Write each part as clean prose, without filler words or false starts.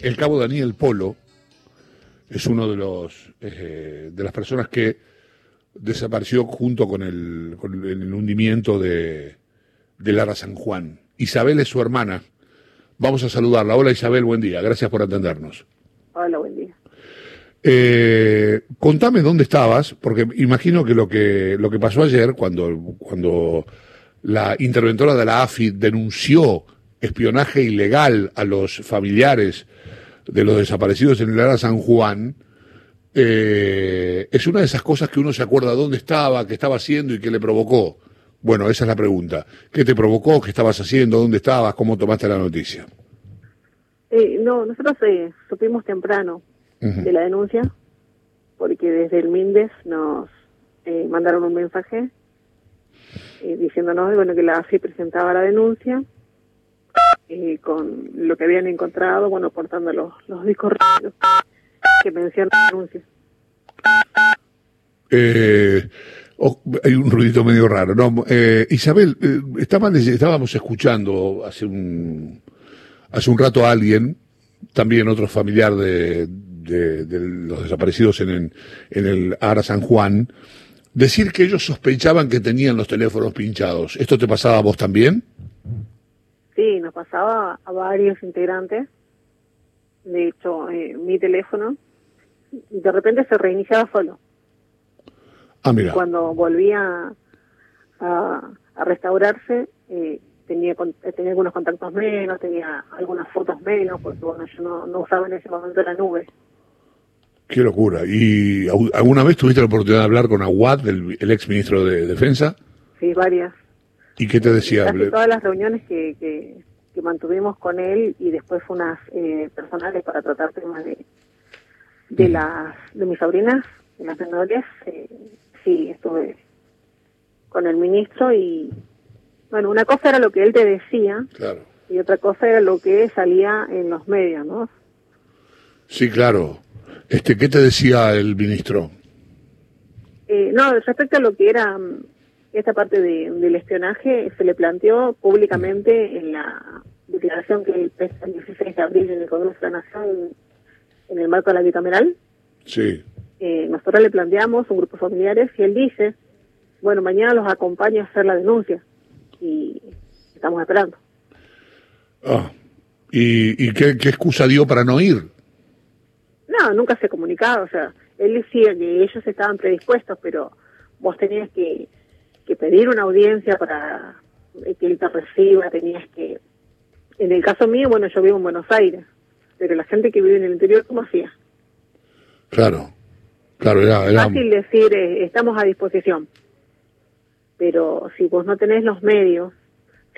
el cabo Daniel Polo es uno de los de las personas que desapareció junto con el hundimiento del ARA San Juan. Isabel es su hermana. Vamos a saludarla. Hola Isabel, buen día. Gracias por atendernos. Hola, buen día. Contame dónde estabas, porque imagino que lo que pasó ayer, cuando la interventora de la AFI denunció espionaje ilegal a los familiares de los desaparecidos en el ARA San Juan, es una de esas cosas que uno se acuerda dónde estaba, qué estaba haciendo y qué le provocó. Bueno, esa es la pregunta. ¿Qué te provocó? ¿Qué estabas haciendo? ¿Dónde estabas? ¿Cómo tomaste la noticia? No, nosotros supimos temprano de la denuncia, porque desde el MINDES nos mandaron un mensaje diciéndonos bueno, que la AFI presentaba la denuncia con lo que habían encontrado, bueno, aportando los discos que mencionan la denuncia. Hay un ruidito medio raro, ¿no? Isabel, estábamos escuchando hace un rato a alguien, también otro familiar de los desaparecidos en el ARA San Juan, decir que ellos sospechaban que tenían los teléfonos pinchados. ¿Esto te pasaba a vos también? Sí, nos pasaba a varios integrantes. De hecho, mi teléfono de repente se reiniciaba solo. Ah, mira. Cuando volvía a restaurarse, tenía algunos contactos menos, tenía algunas fotos menos, porque bueno, yo no usaba en ese momento la nube. Qué locura. ¿Y alguna vez tuviste la oportunidad de hablar con Awad, el ex ministro de Defensa? Sí, varias. ¿Y qué te decía? Casi todas las reuniones que mantuvimos con él, y después fue unas personales para tratar temas de mis sobrinas, de las menores. Sí, estuve con el ministro y... Bueno, una cosa era lo que él te decía, claro, y otra cosa era lo que salía en los medios, ¿no? Sí, claro. ¿Qué te decía el ministro? No, respecto a lo que era esta parte del espionaje, se le planteó públicamente en la declaración que él hizo el 16 de abril en el Congreso de la Nación, en el marco de la bicameral. Sí. Nosotros le planteamos un grupo de familiares y él dice, bueno, mañana los acompaño a hacer la denuncia. Y estamos esperando. Ah, ¿y qué excusa dio para no ir? No, nunca se comunicaba, o sea, él decía que ellos estaban predispuestos, pero vos tenías que pedir una audiencia para que él te reciba, tenías que... En el caso mío, bueno, yo vivo en Buenos Aires, pero la gente que vive en el interior, ¿cómo hacía? Claro, era... Fácil decir, estamos a disposición. Pero si vos no tenés los medios,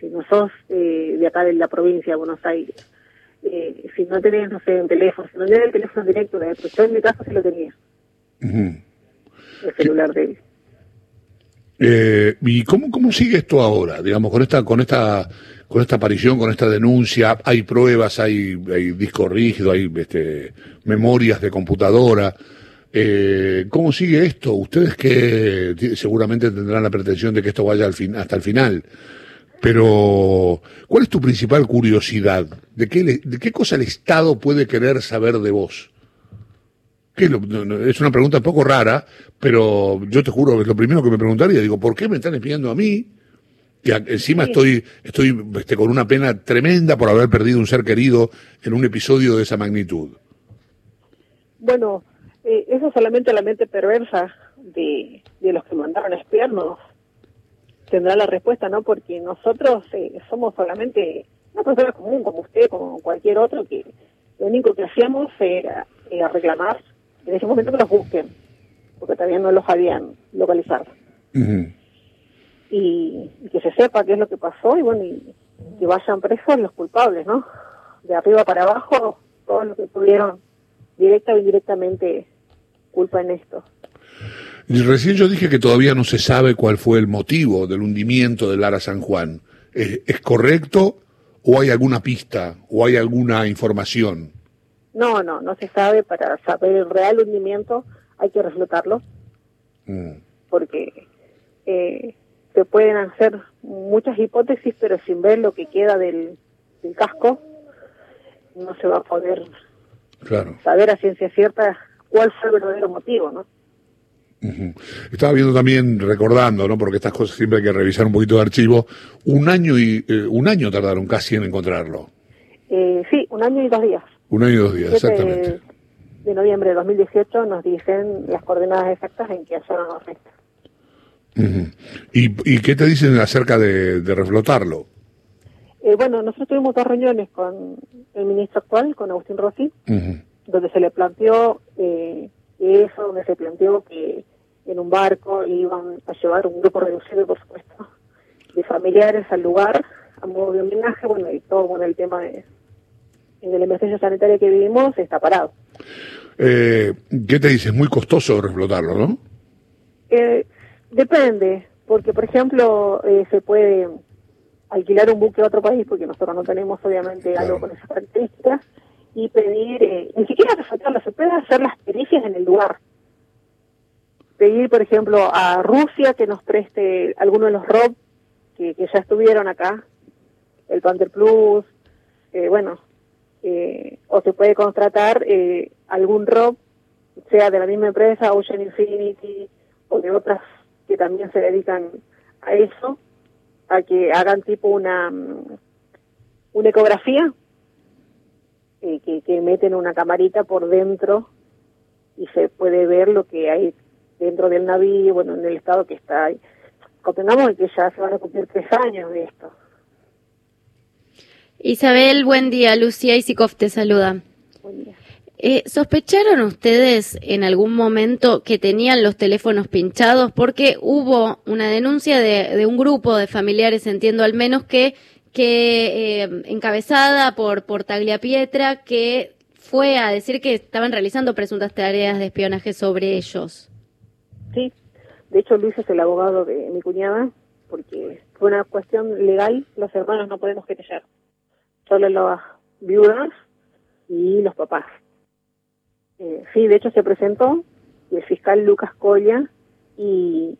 si no sos de acá de la provincia de Buenos Aires, si no tenés, no sé, un teléfono, si no tenés el teléfono directo, yo en mi caso se lo tenía, el celular de él. ¿Y cómo sigue esto ahora? Digamos, con esta aparición, con esta denuncia, hay pruebas, hay disco rígido, hay memorias de computadora. ¿Cómo sigue esto? Ustedes que seguramente tendrán la pretensión de que esto vaya hasta el final, pero ¿cuál es tu principal curiosidad? ¿De qué cosa el Estado puede querer saber de vos? Es una pregunta un poco rara, pero yo te juro que es lo primero que me preguntaría. Digo, ¿por qué me están espiando a mí? Que encima estoy con una pena tremenda por haber perdido un ser querido en un episodio de esa magnitud. Bueno... eso solamente la mente perversa de los que mandaron a espiarnos tendrá la respuesta, ¿no? Porque nosotros somos solamente una persona común, como usted, como cualquier otro, que lo único que hacíamos era reclamar en ese momento que los busquen, porque todavía no los habían localizado. Y que se sepa qué es lo que pasó, y bueno, y que vayan presos los culpables, ¿no? De arriba para abajo, todos los que tuvieron directa o indirectamente culpa en esto. Recién yo dije que todavía no se sabe cuál fue el motivo del hundimiento del ARA San Juan. ¿Es correcto o hay alguna pista o hay alguna información? No se sabe. Para saber el real hundimiento hay que reflotarlo, porque se pueden hacer muchas hipótesis, pero sin ver lo que queda del casco no se va a poder saber a ciencia cierta cuál fue el verdadero motivo, ¿no? Uh-huh. Estaba viendo también, recordando, ¿no? Porque estas cosas siempre hay que revisar un poquito de archivo. Un año tardaron casi en encontrarlo. Sí, 1 año y 2 días. 1 año y 2 días, exactamente. De noviembre de 2018 nos dicen las coordenadas exactas en que hallaron los restos. Uh-huh. ¿Y qué te dicen acerca de reflotarlo? Bueno, nosotros tuvimos 2 reuniones con el ministro actual, con Agustín Rossi, uh-huh, donde se le planteó que en un barco iban a llevar un grupo reducido, por supuesto, de familiares al lugar, a modo de homenaje, bueno, y todo, bueno, el tema de la emergencia sanitaria que vivimos está parado. ¿Qué te dices? Muy costoso reflotarlo, ¿no? Depende, porque, por ejemplo, se puede alquilar un buque a otro país, porque nosotros no tenemos, obviamente, algo con esas características, y pedir, ni siquiera reflotarlo, se puede hacer las pericias en el lugar. Pedir, por ejemplo, a Rusia que nos preste alguno de los ROV que ya estuvieron acá, el Panther Plus, o se puede contratar algún ROV, sea de la misma empresa, Ocean Infinity, o de otras que también se dedican a eso, a que hagan tipo una ecografía, que meten una camarita por dentro y se puede ver lo que hay dentro del navío, bueno, en el estado que está ahí. Contendamos que ya se van a cumplir 3 años de esto. Isabel, buen día. Lucía Isikov te saluda. Buen día. ¿Sospecharon ustedes en algún momento que tenían los teléfonos pinchados? Porque hubo una denuncia de un grupo de familiares, entiendo al menos, que encabezada por Taglia Pietra, que fue a decir que estaban realizando presuntas tareas de espionaje sobre ellos. Sí, de hecho Luis es el abogado de mi cuñada, porque fue una cuestión legal, los hermanos no podemos querellar, solo las viudas y los papás. Sí, de hecho se presentó el fiscal Lucas Colla y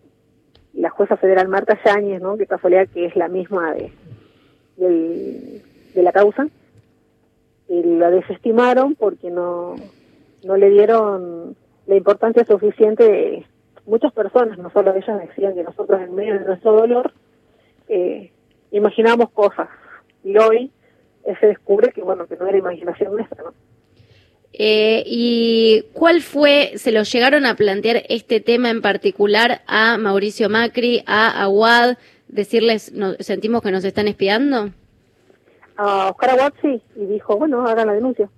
la jueza federal Marta Yáñez, ¿no? Que casualidad que es la misma de la causa, la desestimaron porque no le dieron la importancia suficiente de muchas personas, no solo ellas, decían que nosotros en medio de nuestro dolor imaginábamos cosas, y hoy se descubre que bueno, que no era imaginación nuestra, ¿no? ¿Y cuál fue, se los llegaron a plantear este tema en particular a Mauricio Macri, a Awad, decirles, ¿sentimos que nos están espiando? A Oscar Aguad sí, y dijo, bueno, hagan la denuncia.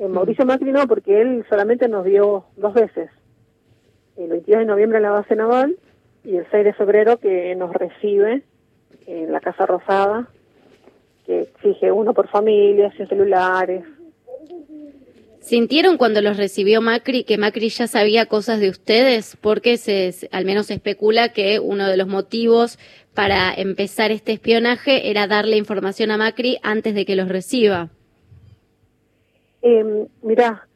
Mauricio Macri no, porque él solamente nos dio 2 veces. El 22 de noviembre en la base naval y el 6 de febrero que nos recibe en la Casa Rosada, que exige 1 por familia, 100 celulares. ¿Sintieron cuando los recibió Macri que Macri ya sabía cosas de ustedes? Porque al menos se especula que uno de los motivos para empezar este espionaje era darle información a Macri antes de que los reciba. Mirá,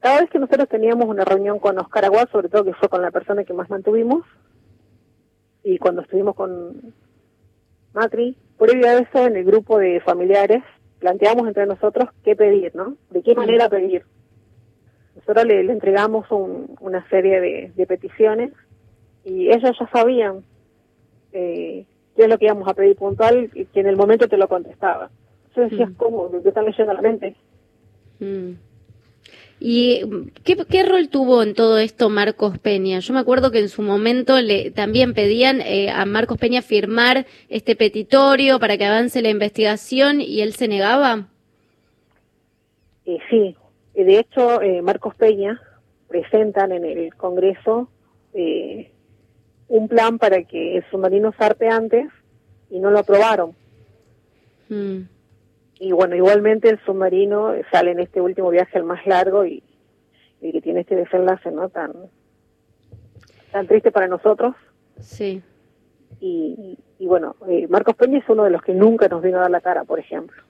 cada vez que nosotros teníamos una reunión con Oscar Aguad, sobre todo que fue con la persona que más mantuvimos, y cuando estuvimos con Macri, previo a eso en el grupo de familiares, planteamos entre nosotros qué pedir, ¿no? De qué manera pedir. Nosotros le entregamos una serie de peticiones y ellos ya sabían qué es lo que íbamos a pedir puntual y que en el momento te lo contestaba. Yo decía, ¿cómo? ¿Te están leyendo la mente? ¿Y qué rol tuvo en todo esto Marcos Peña? Yo me acuerdo que en su momento también pedían a Marcos Peña firmar este petitorio para que avance la investigación y él se negaba. Sí, de hecho Marcos Peña presentan en el Congreso un plan para que el submarino zarpe antes y no lo aprobaron. Y bueno, igualmente el submarino sale en este último viaje, el más largo, y que tiene este desenlace, ¿no? Tan triste para nosotros. Sí. Y bueno, Marcos Peña es uno de los que nunca nos vino a dar la cara, por ejemplo.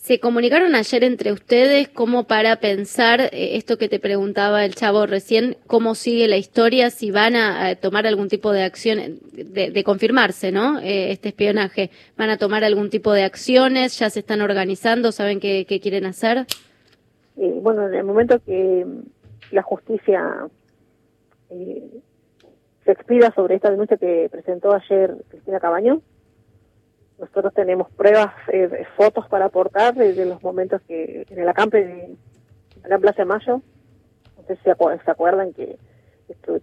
¿Se comunicaron ayer entre ustedes como para pensar esto que te preguntaba el Chavo recién, cómo sigue la historia, si van a tomar algún tipo de acción, de confirmarse, ¿no? Este espionaje, ¿van a tomar algún tipo de acciones? ¿Ya se están organizando? ¿Saben qué quieren hacer? Bueno, en el momento que la justicia se expida sobre esta denuncia que presentó ayer Cristina Cabaño, nosotros tenemos pruebas, fotos para aportar de los momentos que en el acampe de la Plaza de Mayo. No sé si se acuerdan que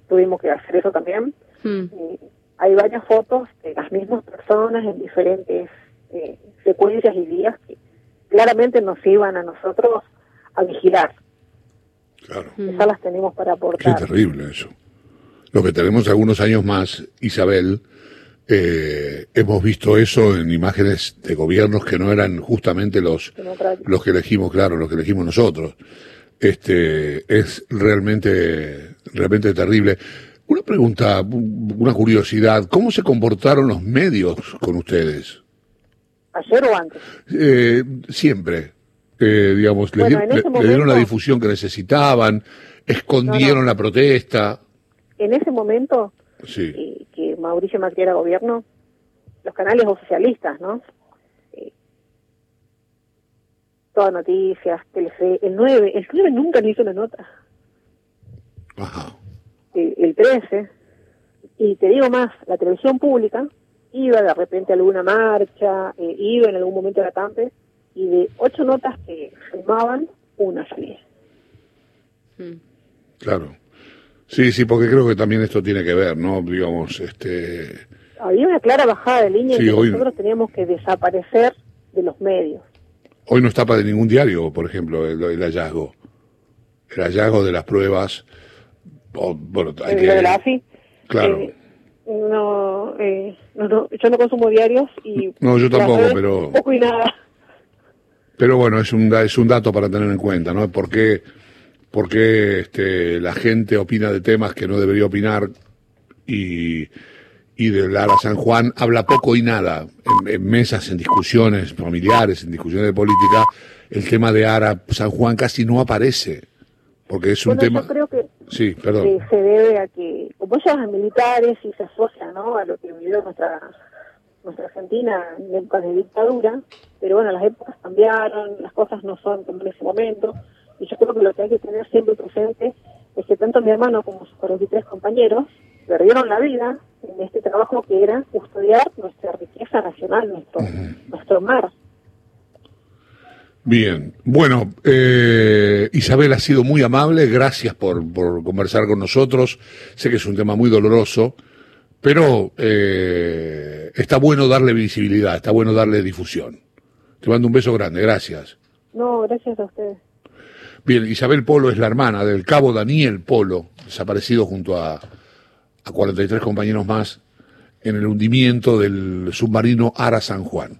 tuvimos que hacer eso también. Hay varias fotos de las mismas personas en diferentes secuencias y días que claramente nos iban a nosotros a vigilar. Claro. Esas las tenemos para aportar. Qué terrible eso. Lo que tenemos algunos años más, Isabel, hemos visto eso en imágenes de gobiernos que no eran justamente los que elegimos, claro, los que elegimos nosotros. Es realmente terrible. Una pregunta, una curiosidad, ¿cómo se comportaron los medios con ustedes? ¿Ayer o antes? Siempre, digamos, bueno, le dieron la difusión que necesitaban, escondieron la protesta. En ese momento... Sí. Que Mauricio Macri era gobierno, los canales oficialistas, ¿no? Todas noticias, Telefe, el 9 nunca le hizo una nota. Ajá. El 13, y te digo más, la televisión pública iba de repente a alguna marcha, iba en algún momento a la campe, y de 8 notas que sumaban, una salía. Claro. Sí, porque creo que también esto tiene que ver, ¿no? Digamos, había una clara bajada de línea que nosotros teníamos que desaparecer de los medios. Hoy no está para ningún diario, por ejemplo, el hallazgo. El hallazgo de las pruebas... Bueno, hay que... ¿Lo de la AFI? Claro. No, yo no consumo diarios y... No, yo tampoco, pero... Poco y nada. Pero bueno, es un dato para tener en cuenta, ¿no? Porque... Porque la gente opina de temas que no debería opinar y de la ARA San Juan habla poco y nada. En mesas, en discusiones familiares, en discusiones de política, el tema de ARA San Juan casi no aparece. Porque es un tema... Yo creo que se debe a que, como ellos son militares y se asocian, ¿no?, a lo que vivió nuestra Argentina en épocas de dictadura, pero bueno, las épocas cambiaron, las cosas no son como en ese momento... Y yo creo que lo que hay que tener siempre presente es que tanto mi hermano como sus 43 compañeros perdieron la vida en este trabajo que era custodiar nuestra riqueza nacional, nuestro mar. Bien. Bueno, Isabel, ha sido muy amable. Gracias por conversar con nosotros. Sé que es un tema muy doloroso, pero está bueno darle visibilidad, está bueno darle difusión. Te mando un beso grande. Gracias. No, gracias a ustedes. Bien, Isabel Polo es la hermana del cabo Daniel Polo, desaparecido junto a 43 compañeros más en el hundimiento del submarino ARA San Juan.